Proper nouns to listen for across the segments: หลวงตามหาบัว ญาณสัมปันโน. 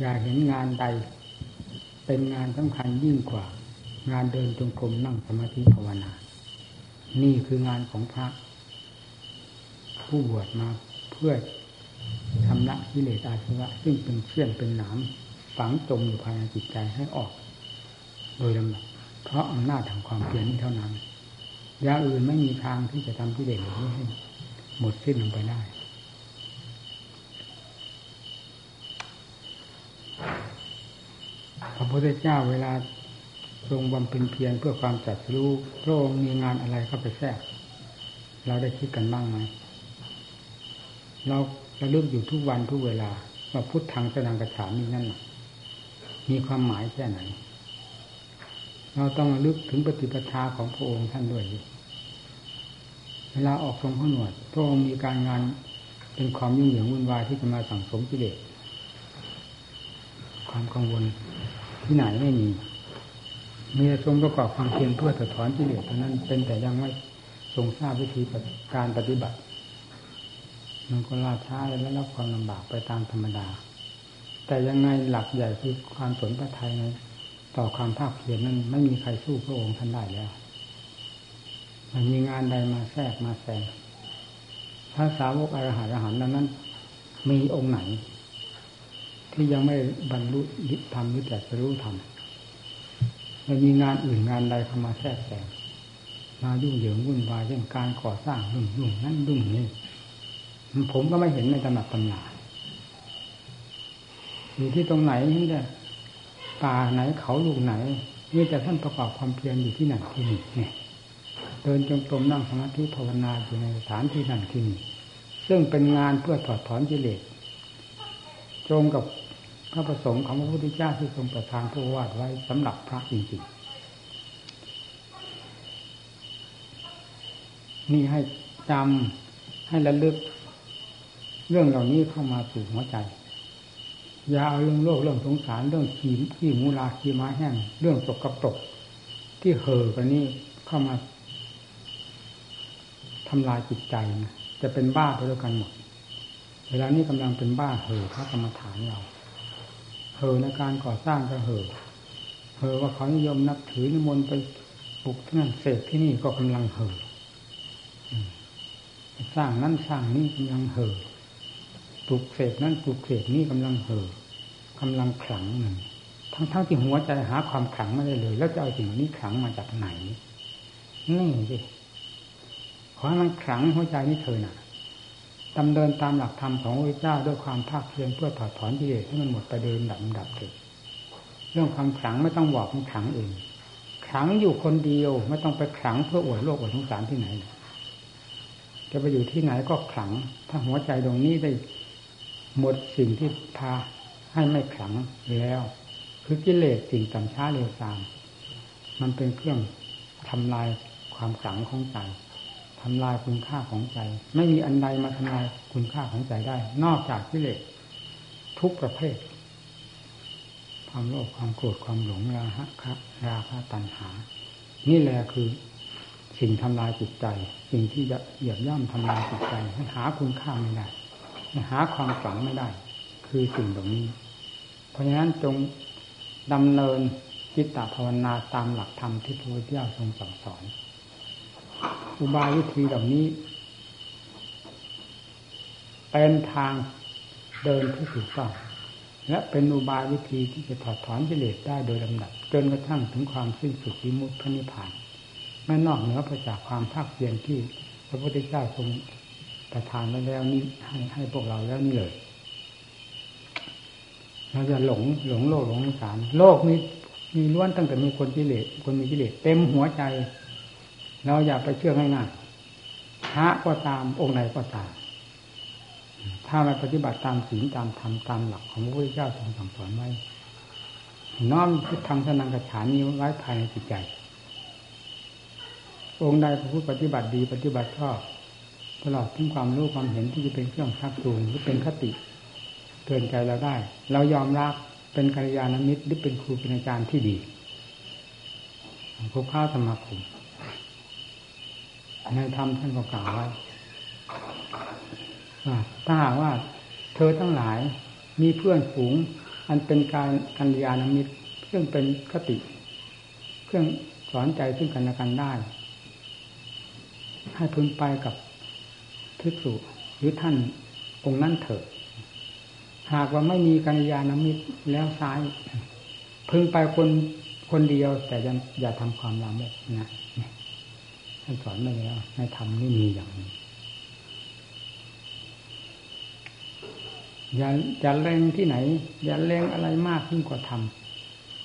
อย่าเห็นงานใดเป็นงานสำคัญยิ่งกว่างานเดินจงกรมนั่งสมาธิภาวนานี่คืองานของพระผู้บวชมาเพื่อทำละกิเลสอาสวะซึ่งเป็นเชื่อนเป็นหนามฝังจมอยู่ภายในจิตใจให้ออกโดยลำดับเพราะอำนาจแห่งความเพียรนี้เท่านั้นยาอื่นไม่มีทางที่จะทำกิเลสนี้ให้หมดสิ้นลงไปได้พระพุทธเจ้าเวลาทรงบำเพ็ญเพียรเพื่อความตรัสรู้พระองค์มีงานอะไรเข้าไปแทรกเราได้คิดกันบ้างไหมเราระลึกอยู่ทุกวันทุกเวลาว่าพุทธังสนังกัจฉามินั่นมีความหมายแค่ไหนเราต้องระลึกถึงปฏิปทาของพระองค์ท่านด้วยเวลาออกทรงพระหนวดพระองค์มีการงานเป็นความยุ่งเหยิงวุ่นวายที่จะมาสั่งสมกิเลสความกังวลที่ไหนไม่มีมีทรงประกอบความเพียรเพื่อถอดถอนกิเลสเท่านั้นเป็นแต่ยังไม่ทรงทราบวิธีการปฏิบัติมันก็ล่าช้าและรับความลำบากไปตามธรรมดาแต่ยังไงหลักใหญ่คือความสนพระทัยต่อความภาคเพียรนั้นไม่มีใครสู้พระองค์ท่านได้แล้วมันมีงานใดมาแทรกมาแซงพระสาวกอรหันต์นั้นมีองค์ไหนที่ยังไม่บรรลุธรรมหรือแต่จะรู้ธรรมมันมีงานอื่นงานใดเข้ามาแทรกแซงมายุ่งเหยิงวุ่นวายเช่นการก่อสร้างยุ่งนั่นยุ่งนี่ผมก็ไม่เห็นในตำหนักตำหนาอยู่ที่ตรงไหนนี่จะป่าไหนเขาลูกไหนนี่จะท่านประกอบความเพียรอยู่ที่ไหนที่นี่เนี่ยเดินจงกรมนั่งสมาธิภาวนาอยู่ในสถานที่นั่นที่นี่ซึ่งเป็นงานเพื่อถอดถอนกิเลสตรงกับพระประสงค์ของพระพุทธเจ้าที่ทรงประทานพระวาทไว้สำหรับพระจริงๆนี่ให้จำให้ระลึกเรื่องเหล่านี้เข้ามาสู่หัวใจอย่าเอาเรื่องโลกเรื่องสงสารเรื่องขี้มูลาขี้ม้าแห้งเรื่องสกปรกที่เห่อกันนี้เข้ามาทำลายจิตใจนะจะเป็นบ้าไปด้วยกันหมดเวลานี้กำลังเป็นบ้าเห่อพระกรรมฐานเราเห่อในการก่อสร้างก็เห่อว่าเขานิยมนับถือนิมนต์ไปปลุกที่นั่นเสกที่นี่ก็กำลังเห่อสร้างนั้นสร้างนี้กำลังเห่อปลุกเสกนั้นปลุกเสกนี้กำลังเห่อกำลังขลังหนึ่งทั้งที่หัวใจหาความขลังไม่ได้เลยแล้วจะเอาสิ่งนี้ขลังมาจากไหนนี่สิขอให้มันขลังหัวใจนี้เถิดนะดำเนินตามหลักธรรมของพระพุทธเจ้าด้วยความภาคเพียรเพื่อถอดถอนกิเลสให้มันหมดไปโดยลำดับเถิดเรื่องความขลังไม่ต้องบอกมันขลังเองขลังอยู่คนเดียวไม่ต้องไปขลังเพื่ออวดโลกอวดสงสารที่ไหนจะไปอยู่ที่ไหนก็ขลังถ้าหัวใจตรงนี้ได้หมดสิ่งที่พาให้ไม่ขลังแล้วคือกิเลสสิ่งต่ำช้าเร็วตามมันเป็นเครื่องทำลายความขลังของใจทำลายคุณค่าของใจไม่มีอันใดมาทำลายคุณค่าของใจได้นอกจากกิเลสทุกประเภทความโลภความโกรธความหลงราคะตัณหานี่แหละคือสิ่งทำลายจิตใจสิ่งที่จะเหยียบย่ำทำลายจิตใจให้หาคุณค่าไม่ได้หาความฝังไม่ได้คือสิ่งเหล่านี้เพราะฉะนั้นจงดำเนินจิตตภาวนาตามหลักธรรมที่พระพุทธเจ้าทรงสั่งสอนอุบายวิธีเหล่านี้เป็นทางเดินที่ถูกต้องและเป็นอุบายวิธีที่จะถอดถอนกิเลสได้โดยลำดับจนกระทั่งถึงความสิ้นสุดวิมุตตินิพพานไม่นอกเหนือไปจากความภาคเพียรที่พระพุทธเจ้าทรงประทานแล้วนี่ให้พวกเราแล้วนี่เลยเราจะหลงโลกหลงสงสารโลกนี้มีล้วนตั้งแต่มีคนกิเลสคนมีกิเลสเต็มหัวใจเราอย่าไปเชื่อง่ายๆพระก็ตามองค์ไหนก็ตามถ้าเราปฏิบัติตามศีลตามธรรมตามหลักของพระพุทธเจ้าทรงสั่งสอนไว้น้อมพุทธังสนังกัจฉามิไว้ภายในจิตใจองค์ใดผู้ปฏิบัติดีปฏิบัติชอบตลอดถึงความรู้ความเห็นที่จะเป็นเครื่องชักจูงหรือเป็นคติเตือนใจเราได้เรายอมรับเป็นกัลยาณมิตรหรือเป็นครูเป็นอาจารย์ที่ดีคบค้าสมาคมในธรรมท่านก็กล่าวไว้ถ้าว่าเธอทั้งหลายมีเพื่อนฝูง อันเป็นการกัลยาณมิตรเครื่องเป็นคติเครื่องสอนใจซึ่งกันและกันได้ให้พึงไปกับภิกษุหรือท่านองค์นั้นเถิดหากว่าไม่มีกัลยาณมิตรแล้วซ้ายพึงไปคนเดียวแต่อย่าทำความลามกนะท่านสอนมาแล้วในธรรมนี่มีอย่างนี้อย่าแรงที่ไหนอย่าแรงอะไรมากยิ่งกว่าธรรม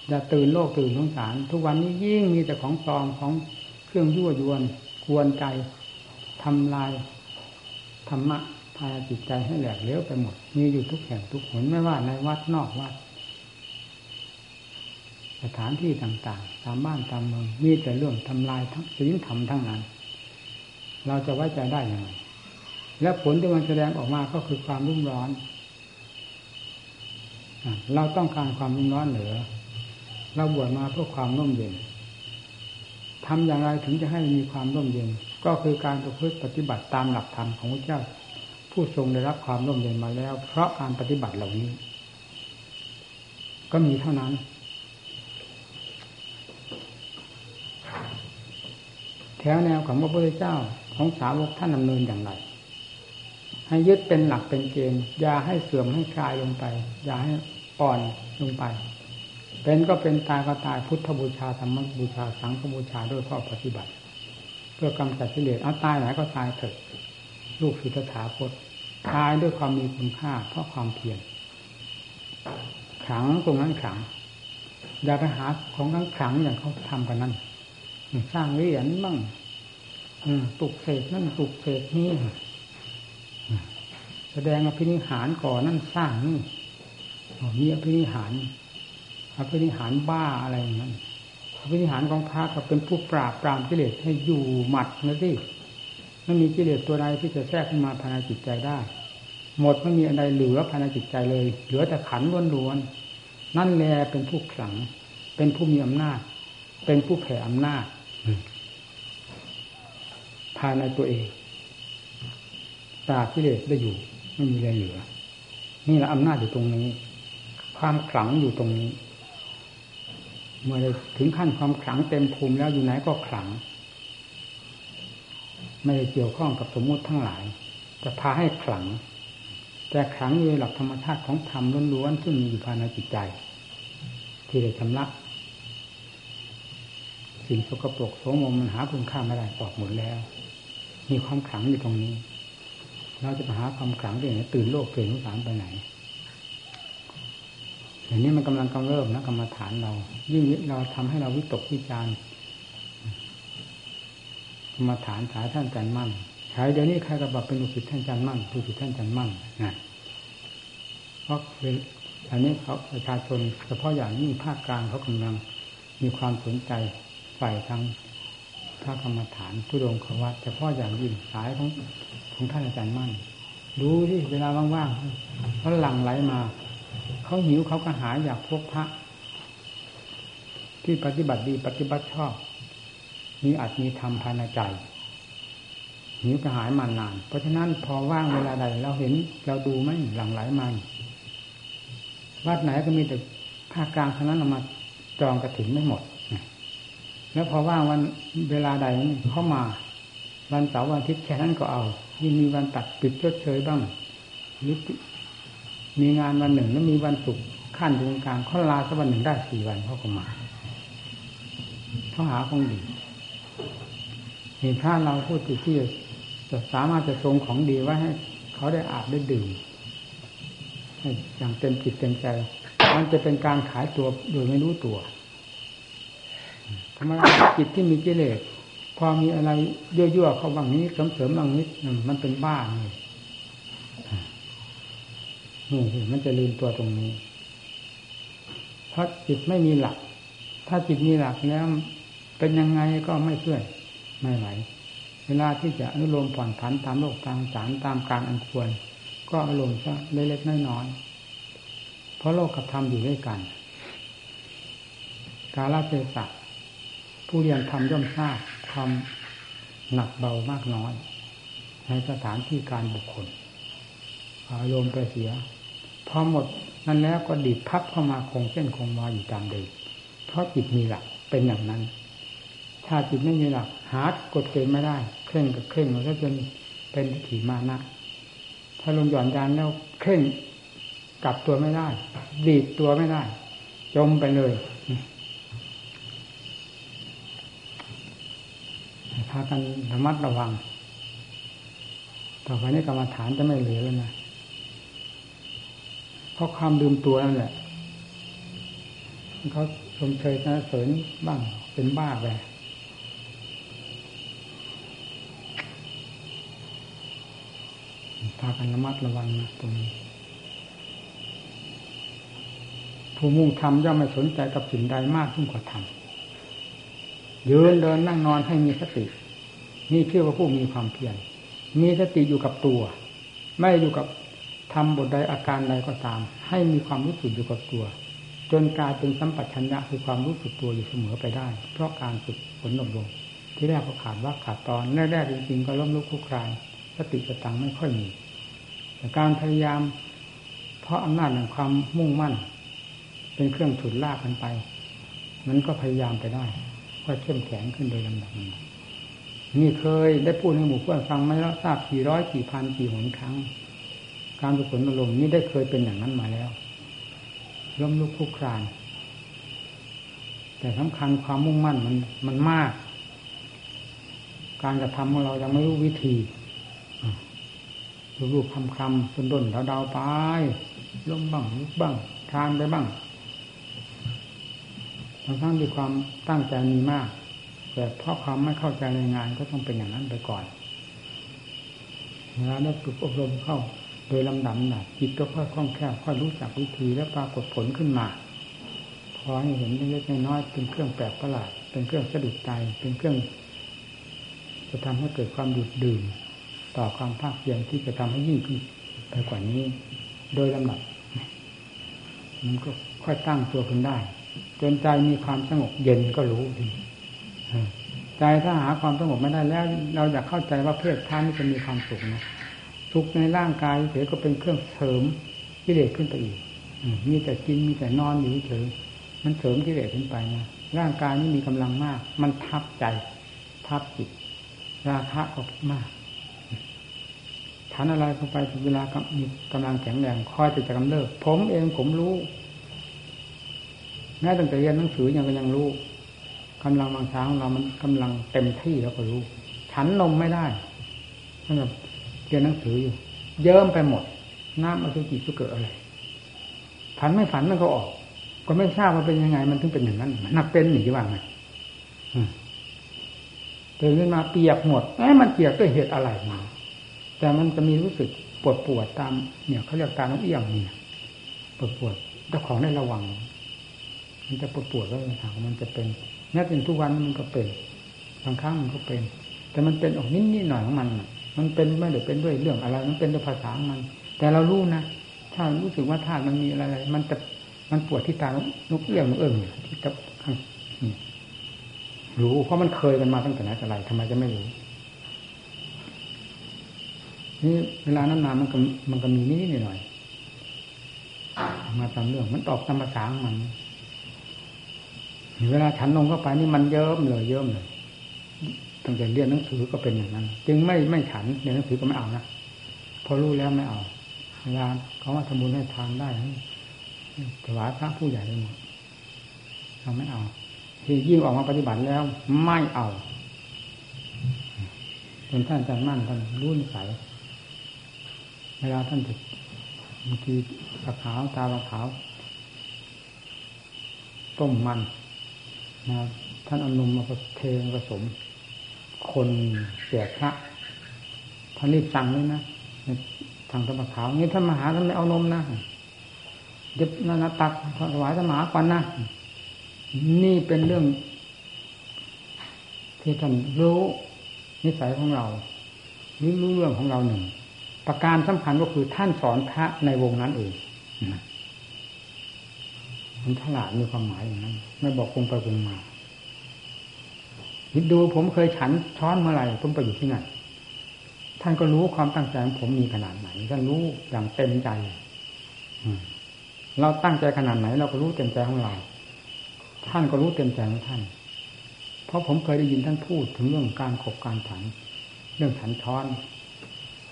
อย่าตื่นโลกตื่นสงสารทุกวันนี้ยิ่งมีแต่ของปลอมของเครื่องยั่วยวนกวนใจทำลายธรรมะภายในจิตใจให้แหลกเหลวไปหมดมีอยู่ทุกแห่งทุกหนไม่ว่าในวัดนอกวัดสถานที่ต่างๆตามบ้านตามเมืองมีแต่เรื่องทำลายทั้งศีลธรรมทั้งนั้นเราจะไว้ใจได้ยังไงและผลที่มันแสดงออกมาก็คือความรุ่มร้อนเราต้องการความรุ่มร้อนเหลือเราบวชมาเพื่อความร่มเย็นทำอย่างไรถึงจะให้มีความร่มเย็นก็คือการประพฤติปฏิบัติตามหลักธรรมของพระเจ้าผู้ทรงได้รับความร่มเย็นมาแล้วเพราะการปฏิบัติเหล่านี้ก็มีเท่านั้นแถวแนวของพระพุทธเจ้าของสาวกท่านดำเนินอย่างไรให้ยึดเป็นหลักเป็นเกณฑ์อย่าให้เสื่อมให้คลายลงไปอย่าให้อ่อนลงไปเป็นก็เป็นตายก็ตายพุทธบูชาธรรมบูชาสังฆบูชาด้วยข้อปฏิบัติเพื่อกำจัดกิเลสเอาตายไหนก็ตายเถิดลูกศิษย์ตถาคตตายด้วยความมีคุณค่าเพราะความเพียรขังตรงนั้นขังอย่าไปหาของนั้นขังอย่างเขาทำกันนั้นสร้างเหรียญบ้างปลุกเสกนั่นปลุกเสกนี่แสดงอภินิหารก่อนนั่นสร้างนี่มีอภินิหารบ้าอะไรอย่างนั้นอภินิหารของพระก็เป็นผู้ปราบปรามกิเลสให้อยู่หมัดนะสิไม่มีกิเลสตัวใดที่จะแทรกขึ้นมาภายในจิตใจได้หมดไม่มีอะไรเหลือภายในจิตใจเลยเหลือแต่ขันธ์ล้วนๆนั่นแลเป็นผู้ขลังเป็นผู้มีอำนาจเป็นผู้แผ่อำนาจภายในตัวเองปราบกิเลสได้อยู่ไม่มีอะไรเหลือนี่แหละอำนาจอยู่ตรงนี้ความขลังอยู่ตรงนี้เมื่อถึงขั้นความขลังเต็มภูมิแล้วอยู่ไหนก็ขลังไม่ได้เกี่ยวข้องกับสมมติทั้งหลายจะพาให้ขลังแต่ขลังอยู่ในหลักธรรมชาติของธรรมล้วนๆซึ่งมีอยู่ภายในจิตใจที่ได้ชำระสิ่งสกปรกโสมมมันหาคุณค่าไม่ได้ออกหมดแล้วมีความขลังอยู่ตรงนี้เราจะไปหาความขลังที่ไหนตื่นโลกตื่นสงสารไปไหนอันนี้มันกำลังกำเริบนะกรรมฐานเรายิ่งเราทำให้เราวิตกวิจารณ์กรรมฐานสายท่านอาจารย์มั่นใช้เดี๋ยวนี้ใครกระบะเป็นลูกศิษย์ท่านอาจารย์มั่นผู้ศิษย์ท่านอาจารย์มั่นนะเพราะเป็นอันนี้เขาประชาชนเฉพาะอย่างยิ่งภาคกลางเขากำลังมีความสนใจใฝ่ทางพระกรรมฐานทุดงควัตเฉพาะอย่างยิ่งสายของท่านอาจารย์มั่นรู้ที่เวลาว่างๆเขาหลั่งไหลมาเขาหิวเขาก็หาอยากพบพระที่ปฏิบัติดีปฏิบัติชอบมีอัตมีธรรมภายในใจหิวกระหายมานานเพราะฉะนั้นพอว่างเวลาใดเราเห็นเราดูไหมหลั่งไหลมาวัดไหนก็มีแต่ภาคกลางเท่านั้นเรามาจองกระถิ่นไม่หมดแล้วพอว่างวันเวลาใดเข้ามาวันเสาร์วันอาทิตย์แค่นั้นก็เอายิ่งมีวันตัดปิดชดเชยบ้างนิดมีงานวันหนึ่งแล้วมีวันศุกร์ขั้นถึงกลางเขาลาสักวันหนึ่งได้สี่วันเขาก็มาเขาหาของดีเห็นพระเราพูดถึงที่จะสามารถจะทรงของดีไว้ให้เขาได้อาบได้ดื่มอย่างเต็มจิตเต็มใจมันจะเป็นการขายตัวโดยไม่รู้ตัวธรรมะจิตที่มีกิเลสพอมีอะไรยั่วๆเขาบางนิดเสริมบางนิดมันเป็นบ้าเลยนี่มันจะลืมตัวตรงนี้เพราะจิตไม่มีหลักถ้าจิตมีหลักแล้วเป็นยังไงก็ไม่เชื่อไม่ไหวเวลาที่จะอนุโลมผ่อนผันตามโลกตามสารตามการอันควรก็อารมณ์ซะเล็กๆน้อยๆเพราะโลกกับธรรมอยู่ด้วยกันกาลเทศะผู้เรียนธรรมย่อมทราบความหนักเบามากน้อยในสถานที่การบุคคลอารมณ์ไปเสียพอหมด นั่นแล้วก็ดีพับเข้ามาคงเส้นคงวาอยู่ตามเดิมเพราะจิตมีหลักเป็นอย่างนั้นถ้าจิตไม่มีหลักหากดเกณฑ์ไม่ได้เคร่งกับเคร่งเราก็จนเป็นทิฏฐิมานะถ้าลงหย่อนยานแล้วเคร่งกลับตัวไม่ได้ดีดตัวไม่ได้จมไปเลยพากันระมัดระวังต่อไปนี้กรรมฐานจะไม่เหลือแล้วนะเพราะความลืมตัวนั่นแหละเขาชมเชยนะเสริญบ้างเป็นบ้าไปพากันระมัดระวังนะตรงนี้ผู้มุ่งทำย่อมไม่สนใจกับสิ่งใดมากยิ่งกว่าทำยืนเดินนั่งนอนให้มีสตินี่เชื่อว่าผู้มีความเพียรมีสติอยู่กับตัวไม่อยู่กับทำบทใดอาการใดก็ตามให้มีความรู้สึกอยู่กับตัวจนกลายเป็นสัมปชัญญะคือความรู้สึกตัวอยู่เสมอไปได้เพราะการฝึกฝนอบรมที่แรกก็ขาดว่าขาดตอนแรกๆจริงๆก็ล้มลุกคลุกคลานสติสตังไม่ค่อยมีแต่การพยายามเพราะอำนาจแห่งความมุ่งมั่นเป็นเครื่องฉุดลากกันไปมันก็พยายามไปได้ก็เข้มแข็งขึ้นโดยลำดับนี่เคยได้พูดให้หมู่เพื่อนฟังไม่ทราบกี่ร้อยกี่พันกี่หนครั้งการฝึกฝนอบรมนี่ได้เคยเป็นอย่างนั้นมาแล้วล้มลุกคลุกคลานแต่สำคัญความมุ่งมั่นมันมากการกระทำของเรายังไม่รู้วิธีรูปคำๆต้นๆดาวๆไปล้มบ้างลุกบ้างทานไปบ้างบางครั้งมีความตั้งใจมีมากแต่เพราะความไม่เข้าใจในงานก็ต้องเป็นอย่างนั้นไปก่อนแล้วฝึกอบรมเข้าโดยลำดับน่ะจิตก็ค่อยคล่องแคล่วค่อยรู้จักวิธีและปรากฏผลขึ้นมาพอให้เห็นเล็กๆน้อยๆเป็นเครื่องแปลกประหลาดเป็นเครื่องสะดุดใจเป็นเครื่องจะทำให้เกิดความดุดดื่มต่อความภาคเพียรที่จะทำให้ยิ่งขึ้นไปกว่านี้โดยลำดับมันก็ค่อยตั้งตัวขึ้นได้จนใจมีความสงบเย็นก็รู้ดีใจถ้าหาความสงบไม่ได้แล้วเราอยากเข้าใจว่าเพศท่านจะมีความสุขนะทุกในร่างกายเฉยก็เป็นเครื่องเสริมกิเลสขึ้นไปอีกมีแต่กินมีแต่นอนอยู่เฉยมันเสริมกิเลสขึ้นไปนะร่างกายนี่มีกำลังมากมันทับใจทับจิตราคะออกมากฐานอะไรเข้าไปเวลามีกำลังแข็งแรงคอยจะกำเริบผมเองผมรู้แม้ตั้งแต่เรียนหนังสือยังรู้กำลังบางช้างเรามันกำลังเต็มที่แล้วก็รู้ฉันนมไม่ได้เพราะแบบเรียนหนังสืออยู่เยิ้มไปหมดน้ำอสุจิสุเกะอะไรฝันไม่ฝันมันก็ออกก็ไม่ทราบว่าเป็นยังไงมันถึงเป็นอย่างนั้นนักเป็นหนีว่าไงเดินขึ้นมาเปียกหมดมันเปียกด้วยเหตุอะไรมาแต่มันจะมีรู้สึกปวดตามเนี่ยเขาเรียกตาน้ำเอี่ยมเนี่ยปวดเจ้าของได้ระวังมันจะปวดแล้วทางมันจะเป็นแม้เป็นทุกวันมันก็เป็นบางครั้งมันก็เป็นแต่มันเป็นออกนิดๆหน่อยของมันเป็นไม่ได้เป็นด้วยเรื่องอะไรมันเป็นด้วยภาษามันแต่เรารู้นะถ้ารู้สึกว่าธาตุมันมีอะไรมันปวดที่ตาน้ำเอี่ยมเนี่ยที่ตาข้างรู้เพราะมันเคยกันมาตั้งแต่ไหนแต่ไรทำไมจะไม่รู้นี่เวลานั้นนานมันก็มีนิดหน่อยมาตามเรื่องมันตอบตามภาษามันเวลาฉันลงเข้าไปนี่มันเยิ้มเลยตั้งแต่เรียนหนังสือก็เป็นอย่างนั้นจึงไม่ฉันเรียนหนังสือก็ไม่เอานะพอรู้แล้วไม่เอาเวลาเขาว่าทำบุญให้ทานได้ถวายพระผู้ใหญ่เลยหมดเราไม่เอาที่ยิ่งออกมาปฏิบัติแล้วไม่เอาเป็นท่านอาจารย์มั่นท่านรุ่นใสเวลาท่านถึงบางทีตาขาวตาบางขาวต้มมันนะท่านเอานมมาเทผสมคนเสียพระท่านรีบสั่งเลยนะทางตาบางขาวนี่ท่านมหาท่านไม่เอานมนะเดี๋ยวนะตักถวายท่านมหาก่อนนะนี่เป็นเรื่องที่ท่านรู้นิสัยของเรารู้เรื่องของเราหนึ่งประการสำคัญก็คือท่านสอนพระในวงนั้นเองมันฉลาดมีความหมายอย่างนั้นไม่บอกคงไปคงมาคิดดูผมเคยฉันช้อนเมื่อไหร่ผมไปอยู่ที่ไหนท่านก็รู้ความตั้งใจของผมมีขนาดไหนท่านรู้อย่างเต็มใจ เราตั้งใจขนาดไหนเราก็รู้เต็มใจของเราท่านก็รู้เต็มใจของท่านเพราะผมเคยได้ยินท่านพูดถึงเรื่องการขบการฉันเรื่องฉันช้อน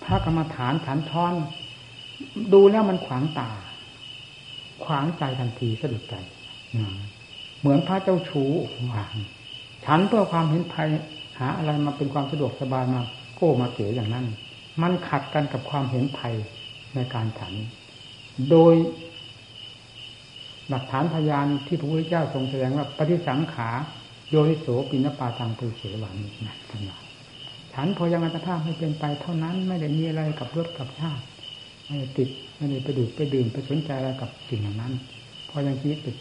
พระกรรมฐานฉันช้อนดูแล้วมันขวางตาขวางใจทันทีสะดุดใจเหมือนพระเจ้าชู้ฉันเพื่อความเห็นภัยหาอะไรมาเป็นความสะดวกสบายมาโก้มาเก๋อย่างนั้นมันขัดกันกับความเห็นภัยในการฉันโดยหลักฐานพยานที่พระพุทธเจ้าทรงแสดงว่าปฏิสังขาโยนิโสปิณปาตังปุเสวานินะท่านว่าฉันพอยังอัตภาพให้เป็นไปเท่านั้นไม่ได้มีอะไรกับรสกับชาติไม่ได้ติดไม่ได้ไปดูดไปดื่มไปสนใจอะไรกับสิ่งเหล่านั้นพอยังคิดติด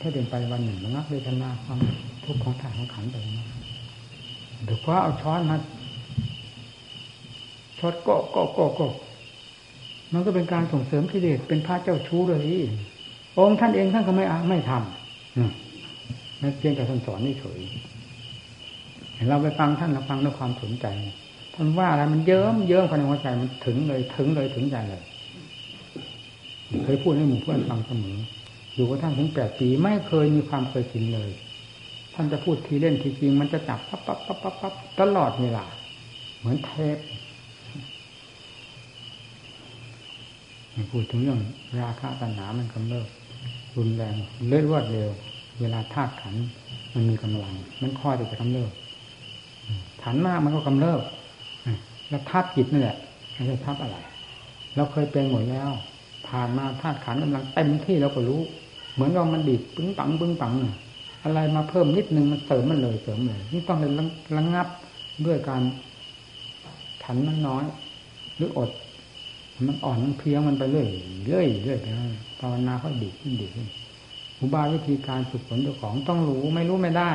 ถ้าเป็นไปวันหนึ่งมันงับเวทนาความทุกข์ของธาตุของขันธ์ไปนะหรือว่าเอาช้อนมาช็อตก็มันก็เป็นการส่งเสริมกิเลสเป็นพระเจ้าชู้ด้วยนี่องค์ท่านเองท่านก็ไม่ทำนั่นเพียงแต่ท่านสอนนี่เฉยเราไปฟังท่านเราฟังด้วยความสนใจท่านว่าอะไรมันเยิ้มเยิ้มภายในหัวใจมันถึงเลยถึงใจเลยเคยพูดให้หมู่เพื่อนฟังเสมออยู่กับท่านถึง8ปีไม่เคยมีความเคยชินเลยท่านจะพูดทีเล่นทีจริงมันจะจับปั๊บตลอดเวลาเหมือนเทปพูดถึงเรื่องราคะตัณหามันกำเริบรุนแรงเลื่อนรวดเร็วเวลาธาตุขันมันมีกำลังมันคอยจะกำเริบขันมากมันก็กำเริบแล้วธาตุจิตนี่แหละไม่ใช่ธาตุอะไรเราเคยเป็นหมดแล้วผ่านมาธาตุขันกำลังเต็มที่เราก็รู้เหมือนว่ามันดิบปึ้งปังอะไรมาเพิ่มนิดนึงมันเสริมมันเลยนี่ต้องเลยระงับด้วยการขันมันน้อยหรืออดมันอ่อนมันเพียงมันไปเรื่อยไปภาวนาค่อยดีขึ้นอุบายวิธีการฝึกฝนเจ้าของต้องรู้ไม่ได้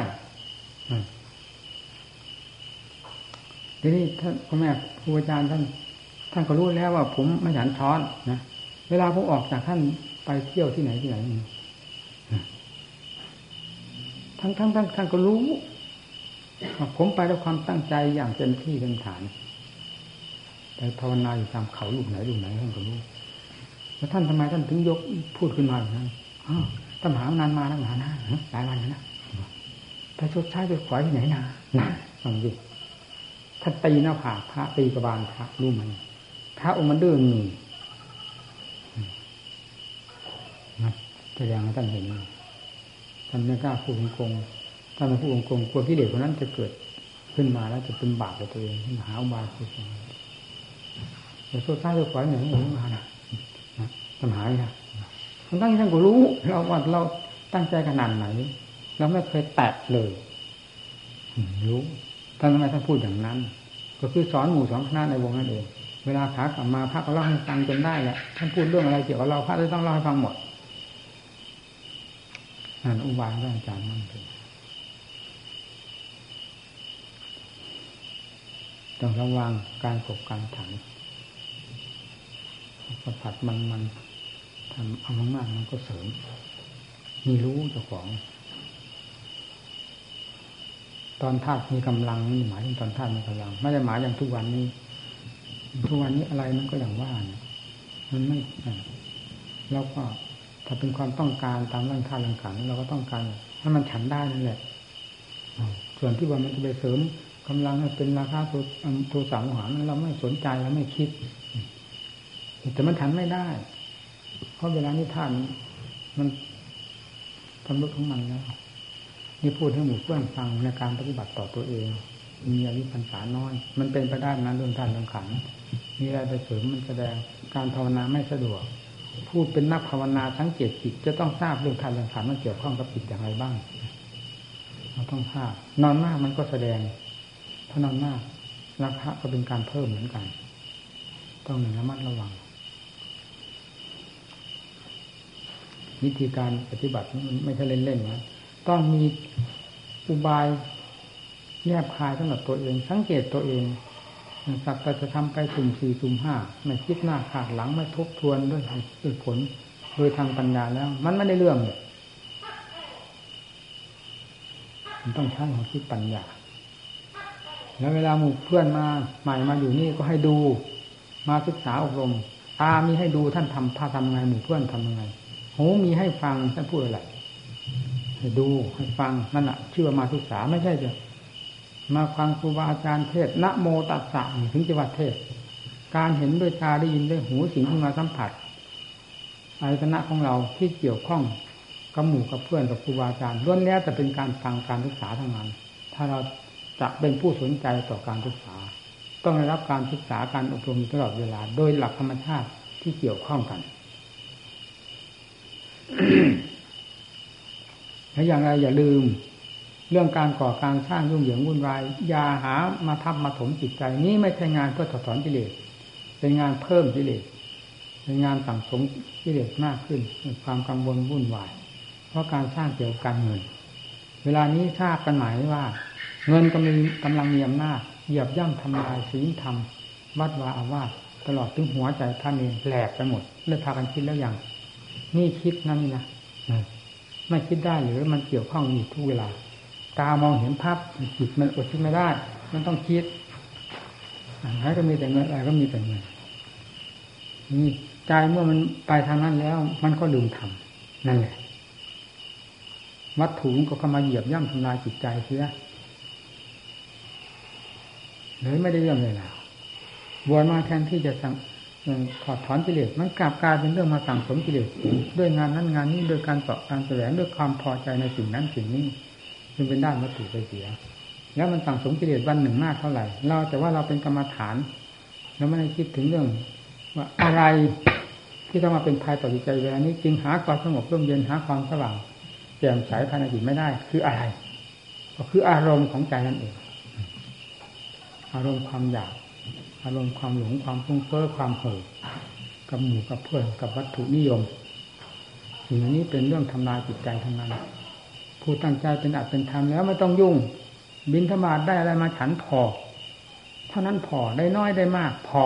ทีนี้ท่านพ่อแม่ครูอาจารย์ท่านก็รู้แล้วว่าผมไม่ฉันช้อนนะเวลาผมออกจากท่านไปเที่ยวที่ไหนทั้งก็รู้ผมไปด้วยความตั้งใจอย่างเต็มที่เต็มฐานไปภาวนาอยู่ตามเขาลูกไหนท่านก็รู้แล้วท่านทำไมท่านถึงยกพูดขึ้นมาอย่างนั้นตั้งหานานมาตั้งหานะหลายวันแล้วนะไปชดใช้ไปขวายที่ไหนนะฟังดูท่านตีหน้าผากพระตีกระบาลพระรู้มันพระองค์มันดื้อหนีแสดงให้ท่านเห็นท่านไม่กล้าพูดองค์กงท่านไม่พูดองค์กงกลัวกิเลสคนนั้นจะเกิดขึ้นมาแล้วจะเป็นบาปกับตัวเองหาอุบายพูดแต่โซ่ท้ายเราขวายหนึ่งมา นะปัญหาเนี่ยท่านก็รู้เราว่าเราตั้งใจขนาดไหนเราไม่เคยแตะเลยรู้ท่านทำไมท่านพูดอย่างนั้นก็คือสอนหมู่สอนคณะในวงนั่นเองเวลาขากลับมาพระก็เล่าให้ฟังจนได้แหละท่านพูดเรื่องอะไรเกี่ยวกับเราพระต้องเล่าให้ฟังหมดงานอุบายของอาจารย์นั่นเองต้องระวังการขบการถังสัมผัสมันทำเอามากๆมันก็เสริมมีรู้เจ้าของตอนธาตุมีกำลังนี่หมายถึงตอนธาตุมีกำลังไม่ได้หมายอย่างทุกวันนี้อะไรมันก็อย่างว่าเนี่ยมันไม่แล้วก็ถ้าเป็นความต้องการตามร่างธาตุร่างขันเราก็ต้องการให้มันฉันได้นั่นแหละส่วนที่ว่ามันจะไปเสริมกำลังเป็นราคาตัวสามหางเราไม่สนใจเราไม่คิดแต่มันทันไม่ได้เพราะเวลานี้ท่านมันทำลดของมันแล้วนี่พูดให้หมู่เพื่อนฟังในการปฏิบัติต่อตัวเองมีอายุพรรษาน้อยมันเป็นไปได้นะเรื่องท่านเรื่องขันมีอะไรไปเสริมมันแสดงการภาวนาไม่สะดวกพูดเป็นนักภาวนาทั้งเจ็ดจิตจะต้องทราบเรื่องท่านเรื่องขันมันเกี่ยวข้องกับจิตอย่างไรบ้างเราต้องทราบนอนมากมันก็แสดงถ้านอนมากราคะก็เป็นการเพิ่มเหมือนกันต้องระมัดระวังวิธีการปฏิบัติมันไม่ใช่เล่นๆนะต้องมีอุบายแยบคายสำหรับตัวเองสังเกตตัวเองสักแต่จะทำไปสุ่มสี่สุ่มห้าไม่คิดหน้าขาดหลังไม่ทบทวนด้วยผลโดยทางปัญญาแล้วมันไม่ได้เรื่องเลยมันต้องใช้ความคิดปัญญาแล้วเวลาหมู่เพื่อนมาใหม่มาอยู่นี่ก็ให้ดูมาศึกษาอบรมมีให้ดูท่านทำพาทำยังไงหมู่เพื่อนทำยังไง หูมีให้ฟังท่านพูดอะไรให้ดูให้ฟังนั่นแหละเชื่อมาศึกษาไม่ใช่จะมาฟังครูบาอาจารย์เทศนะโมตัสสะถึงจะว่าเทศการเห็นด้วยตาได้ยินด้วยหูสิ่งที่มาสัมผัสอายตนะของเราที่เกี่ยวข้องกับหมู่กับเพื่อนกับครูบาอาจารย์ล้วนแล้วแต่เป็นการฟังการศึกษาทั้งนั้นถ้าเราจะเป็นผู้สนใจต่อการศึกษาต้องได้รับการศึกษาการอบรมตลอดเวลาโดยหลักธรรมชาติที่เกี่ยวข้องกัน และอย่างไรอย่าลืมเรื่องการก่อการสร้างยุ่งเหยิงวุ่นวายอย่าหามาทับมาถมจิตใจนี้ไม่ใช่งานเพื่อถอดถอนกิเลสเป็นงานเพิ่มกิเลสเป็นงานสั่งสมกิเลสมากขึ้นความกังวลวุ่นวายเพราะการสร้างเกี่ยวกับการเงินเวลานี้ทราบกันหมายว่าเงินกำลังมีอำนาจเหยียบย่ำทำลายศีลธรรมวัดวาอาวาสตลอดถึงหัวใจท่านเองแหลกไปหมดเลยพากันคิดแล้วอย่างนี่คิดนั่นนี่นะไม่คิดได้หรือมันเกี่ยวข้องอยู่ทุกเวลาตามองเห็นภาพจิตมันอดคิดไม่ได้มันต้องคิดอะไรก็มีแต่เงินอะไรก็มีแต่เงินนี่ใจเมื่อมันไปทางนั้นแล้วมันก็ลืมธรรมนั่นแหละวัตถุก็เข้ามาเหยียบย่ำทำลายจิตใจเสียเลยไม่ได้เรื่องเลยแล้ววนมาแทนที่จะถอดถอนกิเลสมันกลับกลายเป็นเรื่องมาสั่งสมกิเลสด้วยงานนั้นงานนี้โดยการต่อการแสวงด้วยความพอใจในสิ่งนั้นสิ่งนี้จึงเป็นด้านวัตถุไปเสียแล้วมันสั่งสมกิเลสวันหนึ่งมากเท่าไหร่เราแต่ว่าเราเป็นกรรมฐานเราไม่ได้คิดถึงเรื่องว่าอะไรที่ต้องมาเป็นภัยต่อจิตใจเวลานี้จึงหาความสงบร่มเย็นหาความสว่างแจ่มใสภายในจิตไม่ได้คืออะไรก็คืออารมณ์ของใจนั่นเองอารมณ์ความอยากอารมณ์ความหลงความฟุ้งเฟ้อความเห่อกับหมู่กับเพื่อนกับวัตถุนิยมสิ่งนี้เป็นเรื่องทำลายจิตใจทั้งนั้นผู้ตั้งใจเป็นอัตเป็นธรรมแล้วไม่ต้องยุ่งบิณฑบาตได้อะไรมาฉันพอเท่านั้นพอได้น้อยได้มากพอ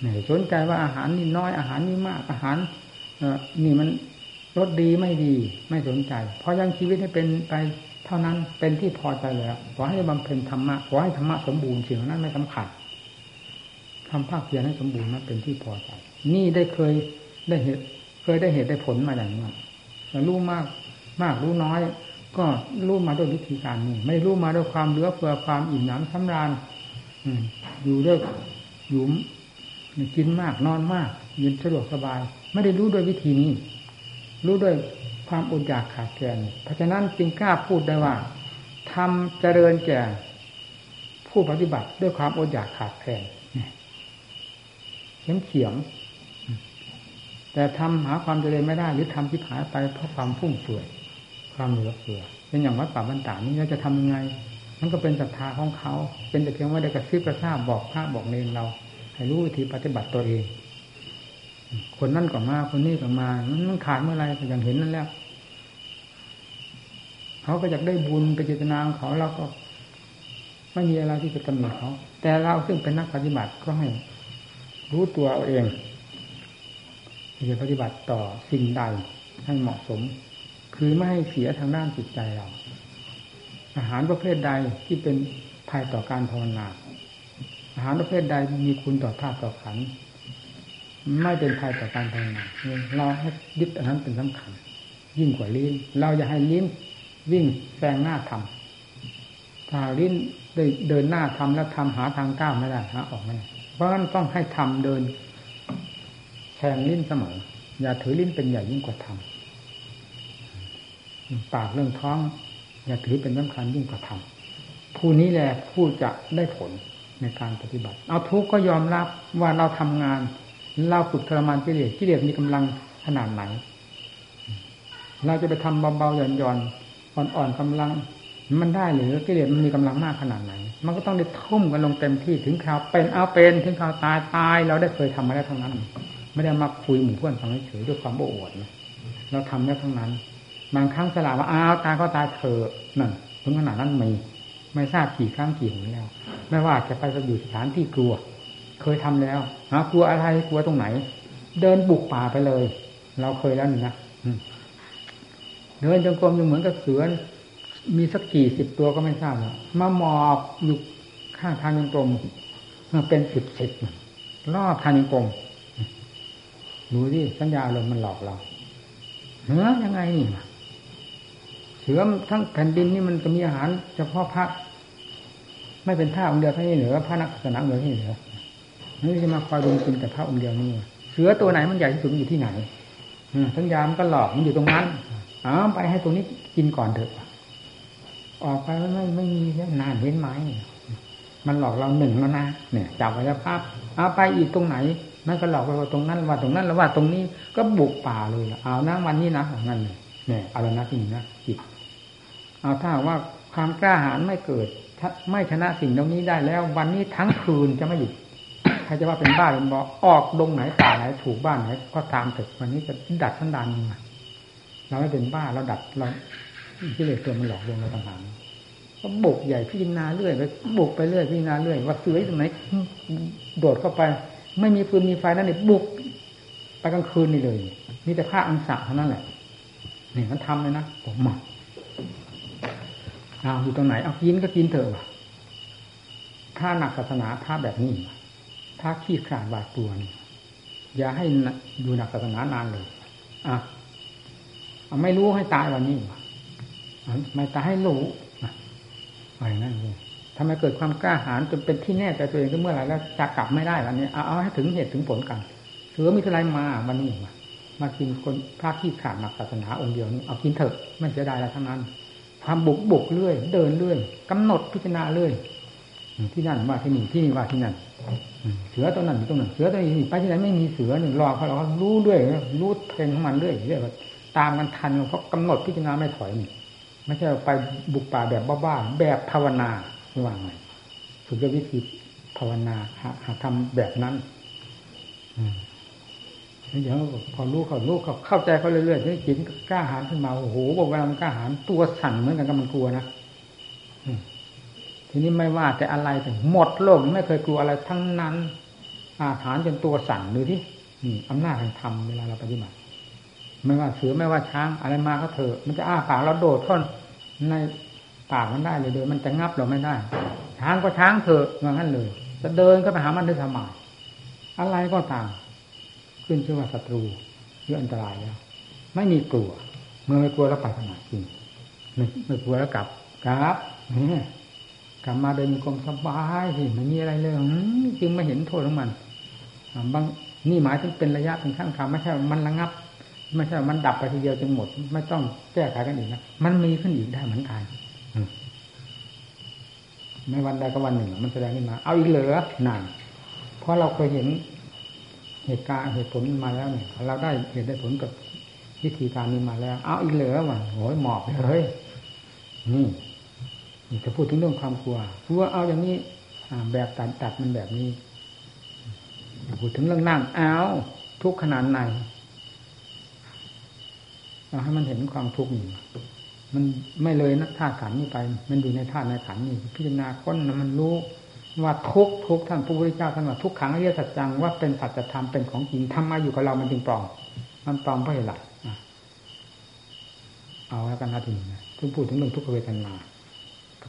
ไม่สนใจว่าอาหารนี่น้อยอาหารนี่มากอาหารนี่มันรสดีไม่ดีไม่สนใจเพราะยังชีวิตให้เป็นไปเท่านั้นเป็นที่พอใจแล้วขอให้บำเพ็ญธรรมะขอให้ธรรมะสมบูรณ์สิ่งนั้นไม่สำคัญทำภาคเพียรให้สมบูรณ์นั้นเป็นที่พอใจนี่ได้เคยได้เหตุได้ผลมาอย่างนี้รู้มากมากรู้น้อยก็รู้มาด้วยวิธีการนี้ไม่รู้มาด้วยความเหลือเฟือความอิ่มหนำสำราญอยู่ด้วยอยู่กินมากนอนมากยืนสะดวกสบายไม่ได้รู้ด้วยวิธีนี้รู้ด้วยความอดอยากขาดแคลนเพราะฉะนั้นจึงกล้าพูดได้ว่าทำเจริญแก่ผู้ปฏิบัติด้วยความอดอยากขาดแคลนเฉียงแต่ทำหาความเจริญไม่ได้หรือทำทิพย์หายไปเพราะความฟุ่มเฟือยความเหลือเฟือเป็นอย่างวัดป่าบรรดานี้เราจะทำยังไงนั่นก็เป็นศรัทธาของเขาเป็นแต่เพียงว่าได้กระซิบกระซาบบอกพระบอกเนรเราให้รู้วิธีปฏิบัติตัวเองคนนั่นก็มาคนนี้ก็มามันขาดเมื่อไรก็อย่างเห็นนั่นแล้วเขาก็อยากได้บุญไปเจตนาของเขาเราก็ไม่มีอะไรที่จะกำหนดเขาแต่เราซึ่งเป็นนักปฏิบัติก็ให้รู้ตัวเอาเองจะปฏิบัติต่อสิ่งใดให้เหมาะสมคือไม่ให้เสียทางด้านจิตใจเราอาหารประเภทใดที่เป็นภัยต่อการภาวนาอาหารประเภทใดมีคุณต่อธาตุต่อขันธ์ไม่เป็นภัยต่อการภาวนาเราให้ยึดอันนั้นเป็นสำคัญยิ่งกว่าลิ้นเราอย่าให้ลิ้นวิ่งแซงหน้าธรรมถ้าลิ้นได้เดินหน้าธรรมแล้วธรรมหาทางก้าวไม่ได้หาออกไม่ได้เพราะฉะนั้นต้องให้ธรรมเดินแทงลิ้นเสมออย่าถือลิ้นเป็นใหญ่ยิ่งกว่าธรรมปากเรื่องท้องอย่าถือเป็นสำคัญยิ่งกว่าธรรมผู้นี้แหละผู้จะได้ผลในการปฏิบัติเอาทุกข์ก็ยอมรับว่าเราทำงานเราฝึกทรมานกิเลสกิเลสมีกำลังขนาดไหนเราจะไปทำเบาๆหย่อนๆอ่อนๆกำลังมันได้หรือกิเลสมันมีกำลังมากขนาดไหนมันก็ต้องได้ทุ่มกันลงเต็มที่ถึงคราวเป็นเอาเป็นถึงคราวตายเราได้เคยทำมาแล้วทั้งนั้นไม่ได้มาคุยหมู่เพื่อนฟังเฉยด้วยความโอ้อวดนะเราทำแล้วทั้งนั้นบางครั้งสละว่าอ้าวตายก็ตายเถอะนั่นถึงขนาดนั้นไม่ทราบกี่ครั้งกี่หนแล้วไม่ว่าจะไปอยู่สถานที่กลัวเคยทำแล้วกลัวอะไรกลัวตรงไหนเดินบุกป่าไปเลยเราเคยแล้วนี่นะเดินจงกรมยังเหมือนกับเสือมีสักกี่สิบตัวก็ไม่ทราบแล้วมาหมอบอยู่ข้างทางยังกลมเป็นสิบรอบทางยังกลมดูที่สัญญาอารมณ์มันหลอกเรา เสือยังไงนี่เสือทั้งแผ่นดินนี่มันจะมีอาหารเฉพาะพระไม่เป็นพระองค์เดียวให้เหนือพระนักสนับเหนือให้เหนือนี่จะมาคอยรุมกินแต่พระองค์เดียวนี่เสือตัวไหนมันใหญ่ที่สุดอยู่ที่ไหนสัญญามันก็หลอกมันอยู่ตรงนั้นอ้าวไปให้ตัวนี้กินก่อนเถอะออกไปไม่มีแล้วนานเว้นไหมมันหลอกเราหนึ่งแล้วนะเนี่ยจับไว้แล้วปั๊บเอาไปอีกตรงไหนมันก็หลอกไปว่าตรงนั้นว่าตรงนั้นแล้วว่าตรงนี้ก็บุกป่าเลยเอานะวันนี้นะนั่นเลยเนี่ยเอาละนะจริงนะจิตเอาถ้าว่าความกล้าหาญไม่เกิดไม่ชนะสิ่งตรงนี้ได้แล้ววันนี้ทั้งคืนจะไม่หยุดใครจะว่าเป็นบ้าเป็นบอออกลงไหนป่าไหนถูกบ้านไหนก็ตามเถอะวันนี้จะดัดสันดานมันเราไม่เป็นบ้าเราดัดเราที่เหลือตัวมันหลอกลวงเราต่างๆก็บุกใหญ่พิจารณาเรื่อยไปบุกไปเรื่อยพิจารณาเรื่อยว่าเสือตรงไหนโดดเข้าไปไม่มีปืนมีไฟนั่นเลยบุกไปกลางคืนนี่เลยมีแต่ผ้าอังสะเท่านั้นแหละนี่มันทำเลยนะผมหมดเอาอยู่ตรงไหนเอากินก็กินเถอะว่ะถ้าหนักศาสนาถ้าแบบนี้ถ้าขี้ขลาดบาดตัวนี่อย่าให้อยู่หนักศาสนานานเลยอ่ะไม่รู้ให้ตายวันนี้ไม่ตายให้รู้อะไรนั่นเลยทำไมเกิดความกล้าหาญจนเป็นที่แน่ใจตัวเองก็เมื่อไหร่แล้วจะกลับไม่ได้วันนี้เอาให้ถึงเหตุถึงผลกันเสือมีอะไรมาวันนี้มากินคนพระที่ขาดหนักศาสนาองค์เดียวนี่เอากินเถอะไม่เสียดายอะไรทั้งนั้นความบุกเรื่อยเดินเรื่อยกำหนดพิจารณาเรื่อยที่นั่นว่าที่นี่ที่นี่ว่าที่นั่นเสือตัวนั้นตรงนั้นเสือตัวนี้ไปที่ไหนไม่มีเสือหนึ่งรอเขาเรารู้ด้วยรู้เพลงของมันเรื่อยเรื่อยตามกันทันเพราะกำหนดพิจารณาไม่ถอยนี่ไม่ใช่ไปบุกป่าแบบบ้าๆแบบภาวนาระหว่างไหนฝึกด้วยวิธีภาวนาหาทำแบบนั้นเดี๋ยวพอรู้เขาเข้าใจเขาเรื่อยๆนี่จิตกล้าหาญขึ้นมาโอ้โหบอกว่ามันกล้าหาญตัวสั่นเหมือนกันกับมันกลัวนะทีนี้ไม่ว่าแต่อะไรแต่หมดโลกไม่เคยกลัวอะไรทั้งนั้นอาถรรพ์จนตัวสั่นดูที่อำนาจแห่งธรรมเวลาเราปฏิบัติไม่ว่าเสือไม่ว่าช้างอะไรมาก็เถอะมันจะอ้าปากเราโดดท่อนในปากมันได้เลยเดินมันจะงับเราไม่ได้ช้างก็ช้างเถอะอย่างนั้นเลยจะเดินก็ไปหามันด้วยธรรมะอะไรก็ตามขึ้นชื่อว่าศัตรูหรืออันตรายแล้วไม่มีกลัวเมื่อไม่กลัวแล้วไปทำไมจริงไม่กลัวแล้วกลับเนี่ยกลับมาเดินกลมสบายสิไม่มีอะไรเลยจึงไม่เห็นโทษของมันบางนี่หมายถึงเป็นระยะเป็นขั้นๆไม่ใช่มันระงับไม่ใช่มันดับไปทีเดียวจนหมดไม่ต้องแก้ไขกันอีกนะมันมีขึ้นอีกได้เหมือนกันในวันใดก็วันหนึ่งมันแสดงขึ้นมาเอาอีกเหลือนั่นเพราะเราเคยเห็นเหตุการณ์เหตุผลมาแล้วเนี่ยเราได้เห็นได้ผลกับวิธีการนี้มาแล้วเอาอีกเหลือว่ะโหยหมอบเลยนี่จะพูดถึงเรื่องความกลัวกลัวเอาอย่างนี้แบบตัดมันแบบนี้พูดถึงเรื่องนั่งเอาทุกขนาดไหนเอาให้มันเห็นความทุกข์นี่มันไม่เลยนะธาตุขันธ์นี่ไปมันอยู่ในธาตุในขันธ์นี่พิจารณาค้นมันรู้ว่าทุกท่านพระพุทธเจ้าท่านว่าทุกขังอริยสัจจังว่าเป็นสัจธรรมเป็นของจริงทำมาอยู่กับเรามันจริงปลอมมันปลอมเพราะเหตุไรเอาแล้วกันนะทีนี้ที่พูดถึงเรื่องทุกขเวทนา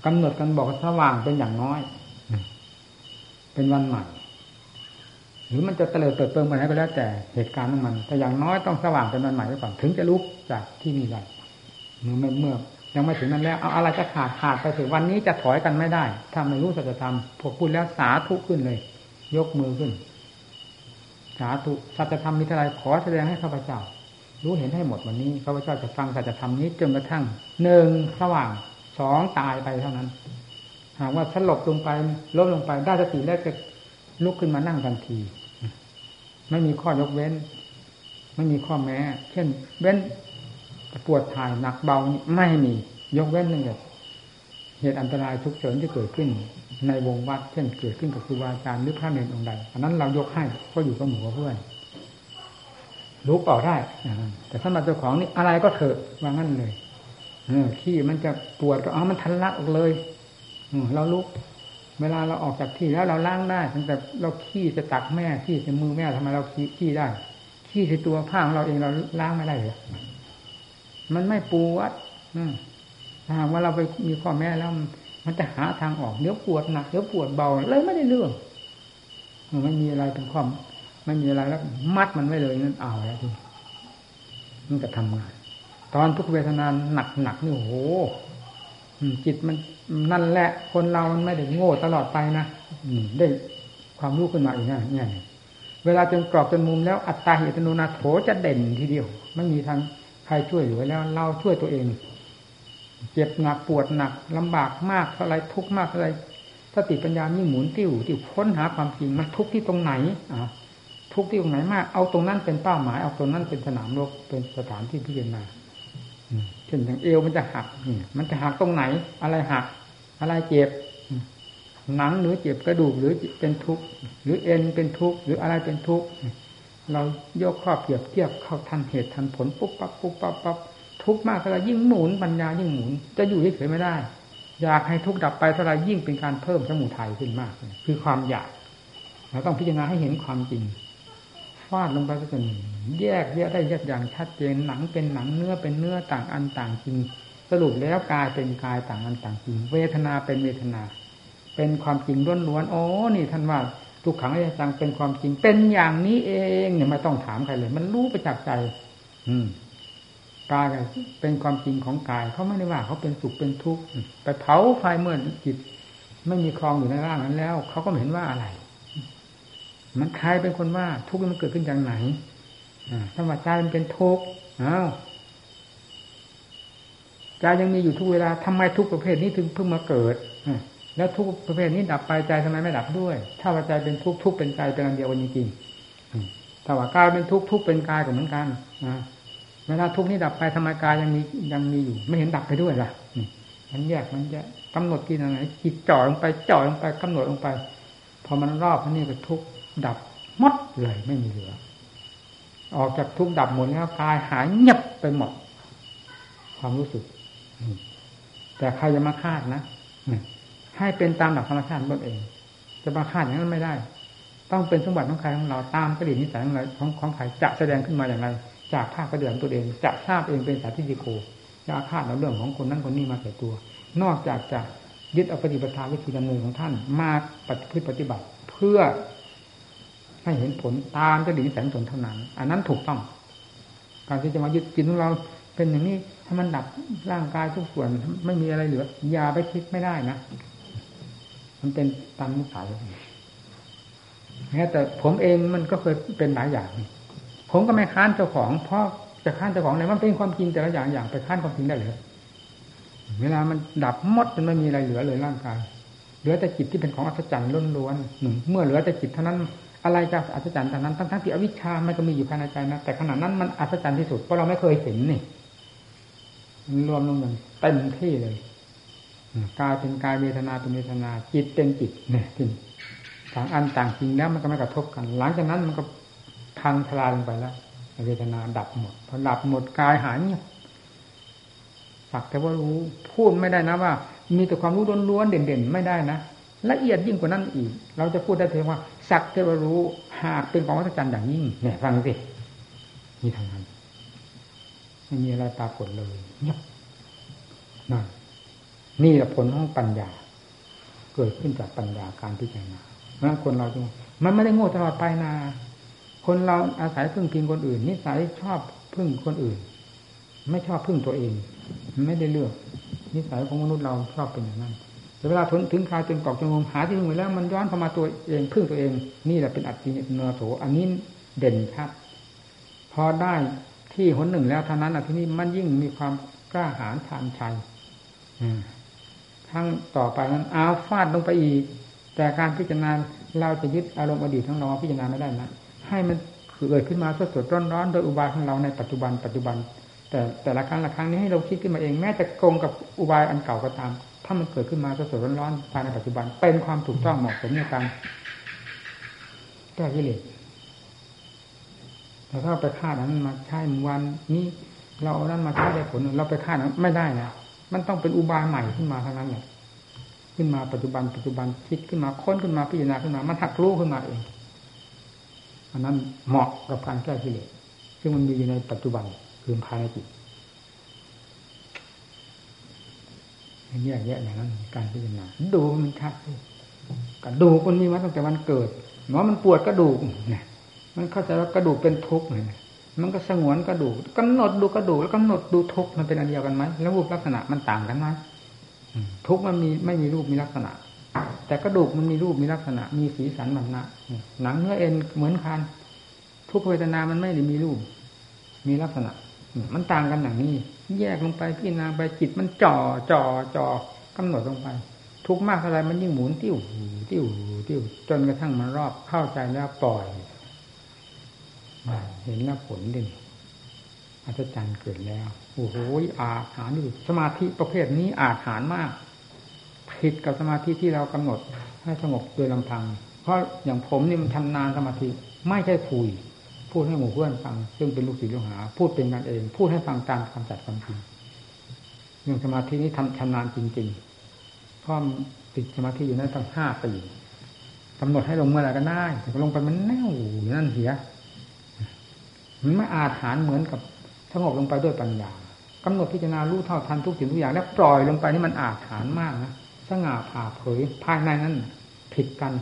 กำหนดกันบอกสว่างเป็นอย่างน้อยเป็นวันใหม่หรือมันจะเตลิดเปิดเปิงมาไหนก็แล้วแต่เหตุการณ์ของมันแต่อย่างน้อยต้องสว่างเป็นวันใหม่ก่อนถึงจะลุกจากที่นี่ได้เมื่อยังไม่ถึงนั้นแล้วเอาอะไรจะขาดไปถึงวันนี้จะถอยกันไม่ได้ถ้าไม่รู้สัจธรรมพอพูดแล้วสาธุขึ้นเลยยกมือขึ้นสาธุสัจธรรมมีอะไรขอแสดงให้ข้าพเจ้ารู้เห็นให้หมดวันนี้ข้าพเจ้าจะฟังสัจธรรมนี้จนกระทั่ง1สว่าง2ตายไปเท่านั้นหากว่าสลบลงไปล้มลงไปได้สติแล้วจะลุกขึ้นมานั่งทันทีไม่มีข้อยกเว้นไม่มีข้อแม้เช่นเว้นปวดถ่ายหนักเบาไม่มียกเว้นนั่นแหละเหตุอันตรายทุกเฉินที่เกิดขึ้นในวงวัดเช่นเกิดขึ้นกับครูบาอาจารย์หรือพระเนรองค์ใดอันนั้นเรายกให้ก็อยู่กับหมู่เพื่อนรู้เปล่าได้แต่ถ้ามาเจ้าของนี่อะไรก็เถอะว่างั้นเลยที่มันจะปวดก็เอามันทันละออกเลยเราลุกเวลาเราออกจากที่แล้วเราล้างได้ตั้งแต่เราขี้จะตักแม่ขี้จะมือแม่ทำไมเราขี้ได้ขี้ที่ตัวผ้าของเราเองเราล้างไม่ได้หรือมันไม่ปวดถ้าหากว่าเราไปมีข้อแม้แล้วมันจะหาทางออกเดี๋ยวปวดหนักเดี๋ยวปวดเบาเลยไม่ได้เรื่องไม่มีอะไรเป็นข้อไม่มีอะไรแล้วมัดมันไว้เลยนั่นเอาแล้วที่มันจะทำงาน ตอนทุกเวทนาหนักนี่โอ้โหจิตมันนั่นแหละคนเรามันไม่ได้โง่ตลอดไปนะได้ความรู้ขึ้นมาอีกนะเนี่ยเวลาจนกรอบจนมุมแล้วอัตตาเหตุนูนาโถจะเด่นทีเดียวไม่มีทางใครช่วยเหลือแล้วเราช่วยตัวเองเจ็บหนักปวดหนักลำบากมากเท่าไรทุกข์มากเท่าไรสติปัญญายิ่งหมุนติ้วติ้วค้นหาความจริงมันทุกข์ที่ตรงไหนทุกข์ที่ตรงไหนมากเอาตรงนั้นเป็นเป้าหมายเอาตรงนั้นเป็นสนามรบเป็นสถานที่พิจารณาเช่นอย่างเอวมันจะหักมันจะหักตรงไหนอะไรหักอะไรเจ็บหนังหรือเจ็บกระดูกหรือเป็นทุกข์หรือเอ็นเป็นทุกข์หรืออะไรเป็นทุกข์เรายกข้อเปรียบเทียบเข้าทันเหตุทันผลปุ๊บปั๊บปุ๊บปั๊บปั๊บทุกข์มากเท่าไรยิ่งหมุนปัญญายิ่งหมุนจะอยู่เฉยๆไม่ได้อยากให้ทุกข์ดับไปเท่าไรยิ่งเป็นการเพิ่มสมุทัยขึ้นมากคือความอยากเราต้องพิจารณาให้เห็นความจริงฟาดลงไปสักหนึ่งแยกแยะได้แยกอย่างชัดเจนหนังเป็นหนังเนื้อเป็นเนื้อต่างอันต่างจริงสรุปแล้วกายเป็นกายต่างอันต่างจริงเวทนาเป็นเวทนาเป็นความจริงล้วนๆโอ้นี่ท่านว่าทุกขังอนิจจังเป็นความจริงเป็นอย่างนี้เองเนี่ยไม่ต้องถามใครเลยมันรู้ประจักษ์ใจกายเป็นความจริงของกายเขาไม่ได้ว่าเขาเป็นสุขเป็นทุกข์ไปเผาไฟเมื่อจิตไม่มีคลองอยู่ในร่างนั้นแล้วเขาก็ไม่เห็นว่าอะไรมันใครเป็นคนว่าทุกข์มันเกิดขึ้นจากไหนธรรมชาติมันเป็นทุกข์อ้าวใจยังมีอยู่ทุกเวลาทำไมทุกประเภทนี้ถึงเพิ่งมาเกิดแล้วทุกประเภทนี้ดับไปใจทำไมไม่ดับด้วยถ้าว่าใจเป็นทุกข์ทุกข์เป็นใจเป็นอันเดียวกันจริงๆถ้าว่ากายเป็นทุกข์ทุกข์เป็นกายก็เหมือนกันเวลาทุกข์นี้ดับไปทำไมกายยังมีอยู่ไม่เห็นดับไปด้วยล่ะมันแยกมันจะกำหนดที่ไหนจิตจ่อลงไปกำหนดลงไปพอมันรอบนี่ก็ทุกข์ดับหมดเลยไม่มีเหลือออกจากทุกข์ดับหมดแล้วกายหายเงียบไปหมดความรู้สึกแต่ใครจะมาคาดนะให้เป็นตามหลักธรรมชาติตนเองจะมาคาดอย่างนั้นไม่ได้ต้องเป็นสมบัติของใครของเราตามจริตนิสัยของเราของใครจะแสดงขึ้นมาอย่างไรจากภาคปฏิบัติตัวเองจะทราบเองเป็นสาธิติโกจะคาดเอาเรื่องของคนนั้นคนนี้มาใส่ตัวนอกจากจะยึดเอาปฏิปทาวิธีดำเนินของท่านมาปฏิบัติเพื่อให้เห็นผลตามจริตนิสัยตนเท่านั้นอันนั้นถูกต้องการที่จะมายึดกินของเราเป็นอย่างนี้ถ้ามันดับร่างกายทุกส่วนไม่มีอะไรเหลือยาไปคิดไม่ได้นะมันเป็นตามนิสัยแต่ผมเองมันก็เคยเป็นหลายอย่างผมก็ไม่ค้านเจ้าของเพราะจะค้านเจ้าของอะไรมันเป็นความจริงแต่ละอย่างไปค้านความจริงได้หรือเวลามันดับหมดมันไม่มีอะไรเหลือเลยร่างกายเหลือแต่จิตที่เป็นของอัศจรรย์ล้วนๆเมื่อเหลือแต่จิตเท่านั้นอะไรจะอัศจรรย์เท่านั้นทั้งที่อวิชชามันก็มีอยู่ภายในใจนะแต่ขณะนั้นมันอัศจรรย์ที่สุดเพราะเราไม่เคยเห็นนี่รวมลงกันเต็มที่เลยกายเป็นกายเวทนาเป็นเวทนาจิตเป็นจิตเนี่ยจริงต่างอันต่างจริงแล้วมันก็ไม่กระทบกันหลังจากนั้นมันก็พังทลายลงไปแล้วเวทนาดับหมดพอดับหมดกายหายเนี่ยสักแต่ว่ารู้พูดไม่ได้นะว่ามีแต่ความรู้ล้วนๆเด่นๆไม่ได้นะละเอียดยิ่งกว่านั้นอีกเราจะพูดได้เพียงว่าสักแต่ว่ารู้หากเป็นของอัศจรรย์อย่างยิ่งเนี่ยฟังสิมีทางนั้นไม่มีอะไรปรากฏเลยเนี่ยนั่นนี่แหละผลของปัญญาเกิดขึ้นจากปัญญาการพิจารณาเพราะฉะนั้นคนเราจึงมันไม่ได้โง่ตลอดไปนะคนเราอาศัยพึ่งพิงคนอื่นนิสัยชอบพึ่งคนอื่นไม่ชอบพึ่งตัวเองไม่ได้เลือกนิสัยของมนุษย์เราชอบเป็นอย่างนั้นแต่เวลาถึงคราวจนกรอกจนมุมหาที่พึ่งไปแล้วมันย้อนเข้ามาตัวเองพึ่งตัวเองนี่แหละเป็นอัตติเนโสอันนี้เด่นชัดพอได้ที่หนหนึ่งแล้วเท่านั้นที่นี่มันยิ่งมีความกล้าหาญทางชัยทั้งต่อไปนั้นเอาฟาดลงไปอีกแต่การพิจารณาเราจะยึดอารมณ์อดีตของเราพิจารณาไม่ได้นะให้มันเกิดขึ้นมาสดๆร้อนๆโดยอุบายของเราในปัจจุบันแต่ละครั้งละครั้งนี้ให้เราคิดขึ้นมาเองแม้จะโกงกับอุบายอันเก่าก็ตามถ้ามันเกิดขึ้นมาสดๆร้อนๆภายในปัจจุบันเป็นความถูกต้องเหมาะสมในการแก้กิเลสแต่ถ้าไปคาดนั้นมาใช้วันนี้เราเอานั้นมาใช้ได้ผลเราไปคาดนั้นไม่ได้นะมันต้องเป็นอุบายใหม่ขึ้นมาเท่านั้นแหละขึ้นมาปัจจุบันคิดขึ้นมาค้นขึ้นมาพิจารณาขึ้นมามันหักรู้ขึ้นมาเองอันนั้นเหมาะกับการแก้กิเลสซึ่งมันมีอยู่ในปัจจุบันคือภายในจิตแยกแยะอย่างนั้นการพิจารณาดูมันชัดกระดูกคนนี้มาตั้งแต่วันเกิดหมอมันปวดกระดูกเนี่ยมันเข้าใจว่ากระดูกเป็นทุกข์เนี่ย มันก็สงวนกระดูกกำหนดดูกระดูกแล้วกำหนดดูทุกข์มันเป็นอันเดียวกันไหมแล้วรูปลักษณะมันต่างกันไหมทุกข์มันมีไม่มีรูปมีลักษณะแต่กระดูกมันมีรูปมีลักษณะมีสีสันบรรณะหนังเนื้อเอ็นเหมือนกันทุกขเวทนามันไม่ได้มีรูปมีลักษณะมันต่างกันอย่างนี้แยกลงไปพิจารณาไปจิตมันจ่อกำหนดลงไปทุกข์มากอะไรมันยิ่งหมุนติ้วติ้วติ้วจนกระทั่งมันรอบเข้าใจแล้วปล่อยเห็นแล้วผลดิอัศจรรย์เกิดแล้วโอ้โหอาถรรพ์นี่สมาธิประเภทนี้อาถรรพ์มากผิดกับสมาธิที่เรากำหนดให้สงบโดยลำพังเพราะอย่างผมนี่มันทำนานสมาธิไม่ใช่คุยพูดให้หมู่เพื่อนฟังซึ่งเป็นลูกศิษย์ลูกหาพูดเป็นกันเองพูดให้ฟังตามความจัดความจริงอย่างสมาธินี้ทำชำนาญจริงๆเพราะติดสมาธิอยู่นั่นตั้ง5 ปีกำหนดให้ลงเมื่อไหร่ก็ได้แต่ลงไปมันแน่วอยู่นั่นเสียมันไม่อาถรรพ์เหมือนกับสงบลงไปด้วยปัญญากำหนดพิจารณารู้เท่าทันทุกสิ่งทุกอย่างแล้วปล่อยลงไปนี่มันอาถรรพ์มากนะสง่าผ่าเผยภายในนั้นผิดกัน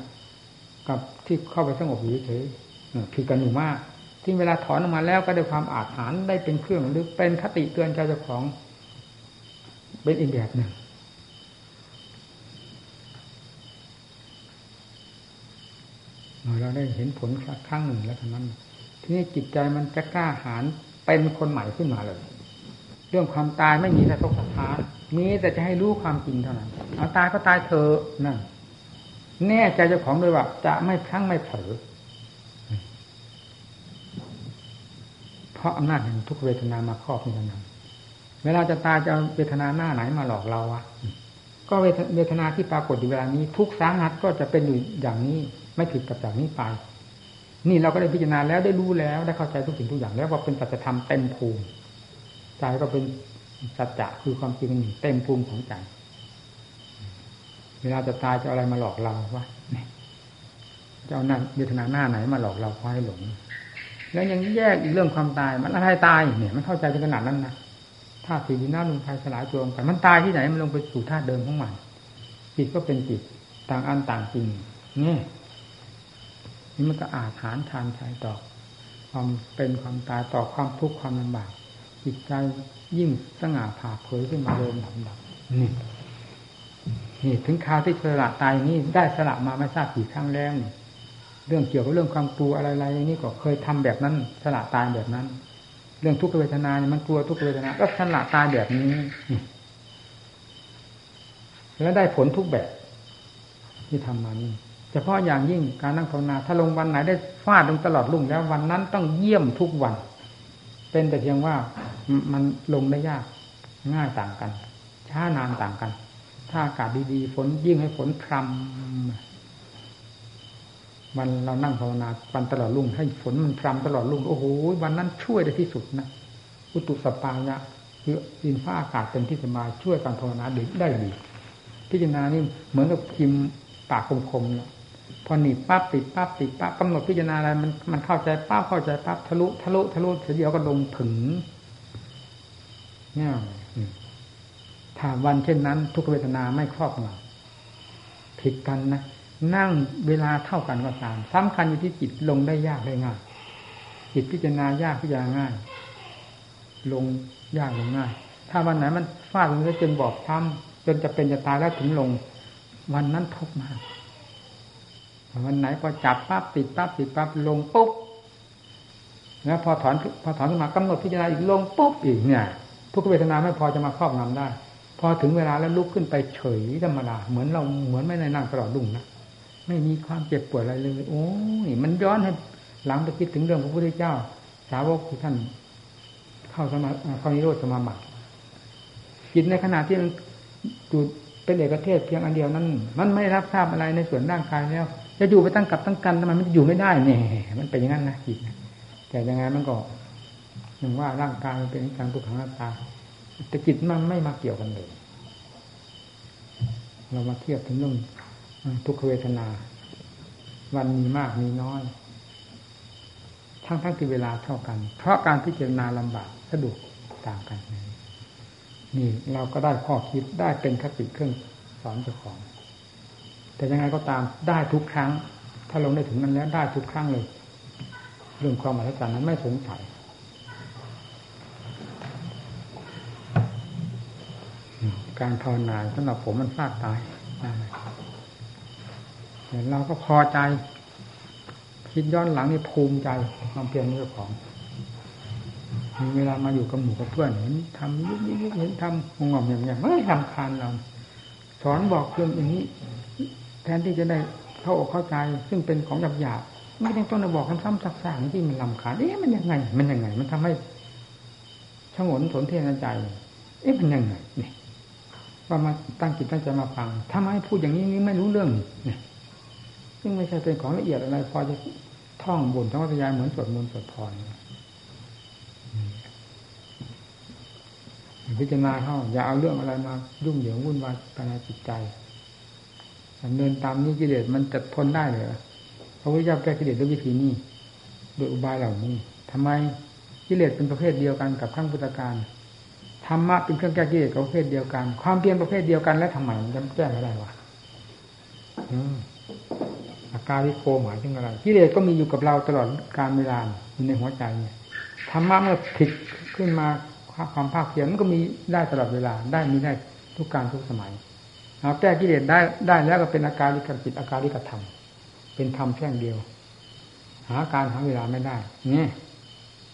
กับที่เข้าไปสงบอยู่เฉยๆผิดกันอยู่มากที่เวลาถอนออกมาแล้วก็ได้ความอาถรรพ์ได้เป็นเครื่องหรือเป็นคติเตือนใจเจ้าของเป็นอีกแบบหนึ่งเราได้เห็นผลครั้งหนึ่งแล้วเท่านั้นทีนี้จิตใจมันจะกล้าหาญเป็นคนใหม่ขึ้นมาเลยเรื่องความตายไม่มีสะทกสะท้านมีแต่จะให้รู้ความจริงเท่านั้นเอาตายก็ตายเถอะนั่นแน่ใจเจ้าของโดยว่าจะไม่พลั้งไม่เผลอเพราะอำนาจแห่งทุกเวทนามาครอบงำนั้นเวลาจะตายจะเวทนาหน้าไหนมาหลอกเราวะก็เวทนาที่ปรากฏอยู่เวลานี้ทุกสาหัสก็จะเป็นอยู่อย่างนี้ไม่ผิดกับจากนี้ไปนี่เราก็ได้พิจารณาแล้วได้รู้แล้วได้เข้าใจทุกสิ่งทุกอย่างแล้วว่าเป็นสัจธรรมเต็มภูมิใจก็เป็นสัจจะคือความจริงหนึ่งเต็มภูมิของใจเวลาจะตายจะอะไรมาหลอกเราวะจะเอาเวทนาหน้าไหนมาหลอกเราคอยหลงแล้วยังแยกอีกเรื่องความตายมันอะไรตายเนี่ยมันเข้าใจเป็นขนาดนั้นนะธาตุสี่ดินน้ำลมไฟสลายตัวลงกันมันตายที่ไหนมันลงไปสู่ธาตุเดิมของมันจิตก็เป็นจิตต่างอันต่างจริงนี่มันก็อาถรรพ์ทานชัยต่อความเป็นความตายต่อความทุกข์ความลำบากจิตใจยิ่งสง่าผ่าเผยขึ้นมาโดยลำดับนี่ถึงคราวที่สละตายนี่ได้สละมาไม่ทราบกี่ครั้งแล้วเรื่องเกี่ยวกับเรื่องความกลัวอะไรๆอย่างนี้ก็เคยทำแบบนั้นสละตายแบบนั้นเรื่องทุกขเวทนาเนี่ยมันกลัวทุกขเวทนาก็สละตายแบบนี้แล้วได้ผลทุกแบบที่ทำมานี่เฉพาะอย่างยิ่งการนั่งภาวนาถ้าลงวันไหนได้ฟาดลงตลอดรุ่งแล้ววันนั้นต้องเยี่ยมทุกวันเป็นแต่เพียงว่ามันลงได้ยากง่ายต่างกันช้านานต่างกันถ้าอากาศดีๆฝนยิ่งให้ฝนพรำวันเรานั่งภาวนาวันตลอดรุ่งให้ฝนมันพรำตลอดรุ่งโอ้โหวันนั้นช่วยได้ที่สุดนะอุตุสปายะคือดินฟ้าอากาศเป็นที่สบายช่วยการภาวนาได้ดีพิจารณานี่เหมือนกับกิมปากคมๆนะพอหนีบปั๊บติดปั๊บติดปั๊บกำหนดพิจารณาอะไรมันเข้าใจปั๊บเข้าใจปั๊บทะลุเสียเดียวก็ลงถึงเนี่ยถ้าวันเช่นนั้นทุกเวทนาไม่ครอบงำผิดกันนะนั่งเวลาเท่ากันก็ตามสำคัญอยู่ที่จิตลงได้ยากได้ง่ายจิตพิจารณายากพิจารณาง่ายลงยากลงง่ายถ้าวันไหนมันฟาดลงจนบอบช้ำจนจะเป็นจะตายแล้วถึงลงวันนั้นทุกข์มากวันไหนพอจับปั๊บติดปั๊บติดปั๊บลงปุ๊บแล้วพอถอนขึ้นมากำหนดพิจารณาอีกลงปุ๊บอีกเนี่ยทุกขเวทนาไม่พอจะมาครอบงำได้พอถึงเวลาแล้วลุกขึ้นไปเฉยธรรมดาเหมือนไม่ได้นั่งตลอดรุ่งนะไม่มีความเจ็บปวดอะไรเลยโอ้ยมันย้อนให้หลังไปคิดถึงเรื่องพระพุทธเจ้าสาวกที่ท่านเข้านิโรธสมาบัติจิตในขณะที่มันจุดเป็นเอกเทศเพียงอันเดียวนั้นมันไม่รับทราบอะไรในส่วนร่างกายแล้วจะอยู่ไปตั้งกับตั้งกันทำไมมันอยู่ไม่ได้เนี่ยมันเป็นอย่างนั้นนะจิตนะแต่ยังไงมันก็อย่างว่าร่างกายมันเป็นการทุกขังหน้าตาแต่จิตมันไม่มาเกี่ยวกันเลยเรามาเทียบถึงเรื่องทุกขเวทนาวันมีมากมีน้อยทั้งที่เวลาเท่ากันเพราะการพิจารณาลำบากสะดวกต่างกันนี่เราก็ได้ข้อคิดได้เป็นคติเครื่องสอนเจ้าของแต่ยังไงก็ตามได้ทุกครั้งถ้าลงได้ถึงนั้นแล้วได้ทุกครั้งเลยเรื่องความอัศจรรย์นั้นไม่สงสัย การภาวนาสำหรับผมมันพลาดตายเราก็พอใจคิดย้อนหลังนี่ภูมิใจความเพียรนี่ของมีเวลามาอยู่กับหมู่กับเพื่อนเห็นทำยุบยุบเห็นทำงงงอย่างเงี้ยไม่ทำคานเราสอนบอกเรื่องอย่างนี้แทนที่จะได้เข้าอกเข้าใจซึ่งเป็นของหยาบๆไม่ต้องมาบอกซ้ำๆซากๆที่มันลำคาญเอ๊ะมันยังไงมันทำให้ชงนสนเทียนใจเอ๊ะมันยังไงเนี่ยว่ามาตั้งจิตตั้งใจมาฟังทำไมพูดอย่างนี้ไม่รู้เรื่องเนี่ยซึ่งไม่ใช่เป็นของละเอียดอะไรพอจะท่องบ่นท่องพยายามเหมือนสวดมนต์สวดพรพิจารณาเข้าอย่าเอาเรื่องอะไรมายุ่งเหยิงวุ่นวายภายในจิตใจดำเนินตามนี้กิเลสมันจะทนได้เหรอพระพุทธเจ้าแก้กิเลสด้วยวิธีนี้โดยอุบายเหล่านี้ทำไมกิเลสเป็นประเภทเดียวกันกับขั้งพุทธการธรรมะเป็นเครื่องแก้กิเลสประเภทเดียวกันความเพียรประเภทเดียวกันแล้วทำไมมันจะแก้ไม่ได้วะอาการวิโคหมายถึงอะไรกิเลสก็มีอยู่กับเราตลอดกาลเวลาอยู่ในหัวใจเนี่ยธรรมะเมื่อผิดขึ้นมาความภาคเพียรมันก็มีได้ตลอดเวลาได้มีได้ทุกการทุกสมัยเอาแก้กิเลสได้แล้วก็เป็นอาการลิขจิตอาการลิขธรรมเป็นธรรมแท่งเดียวหาการหาเวลาไม่ได้นี่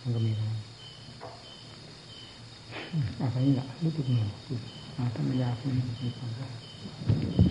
มันก็มีนะอะไรนี่แหละรู้จุดหนึ่งอาธรรมยาคุณมีความ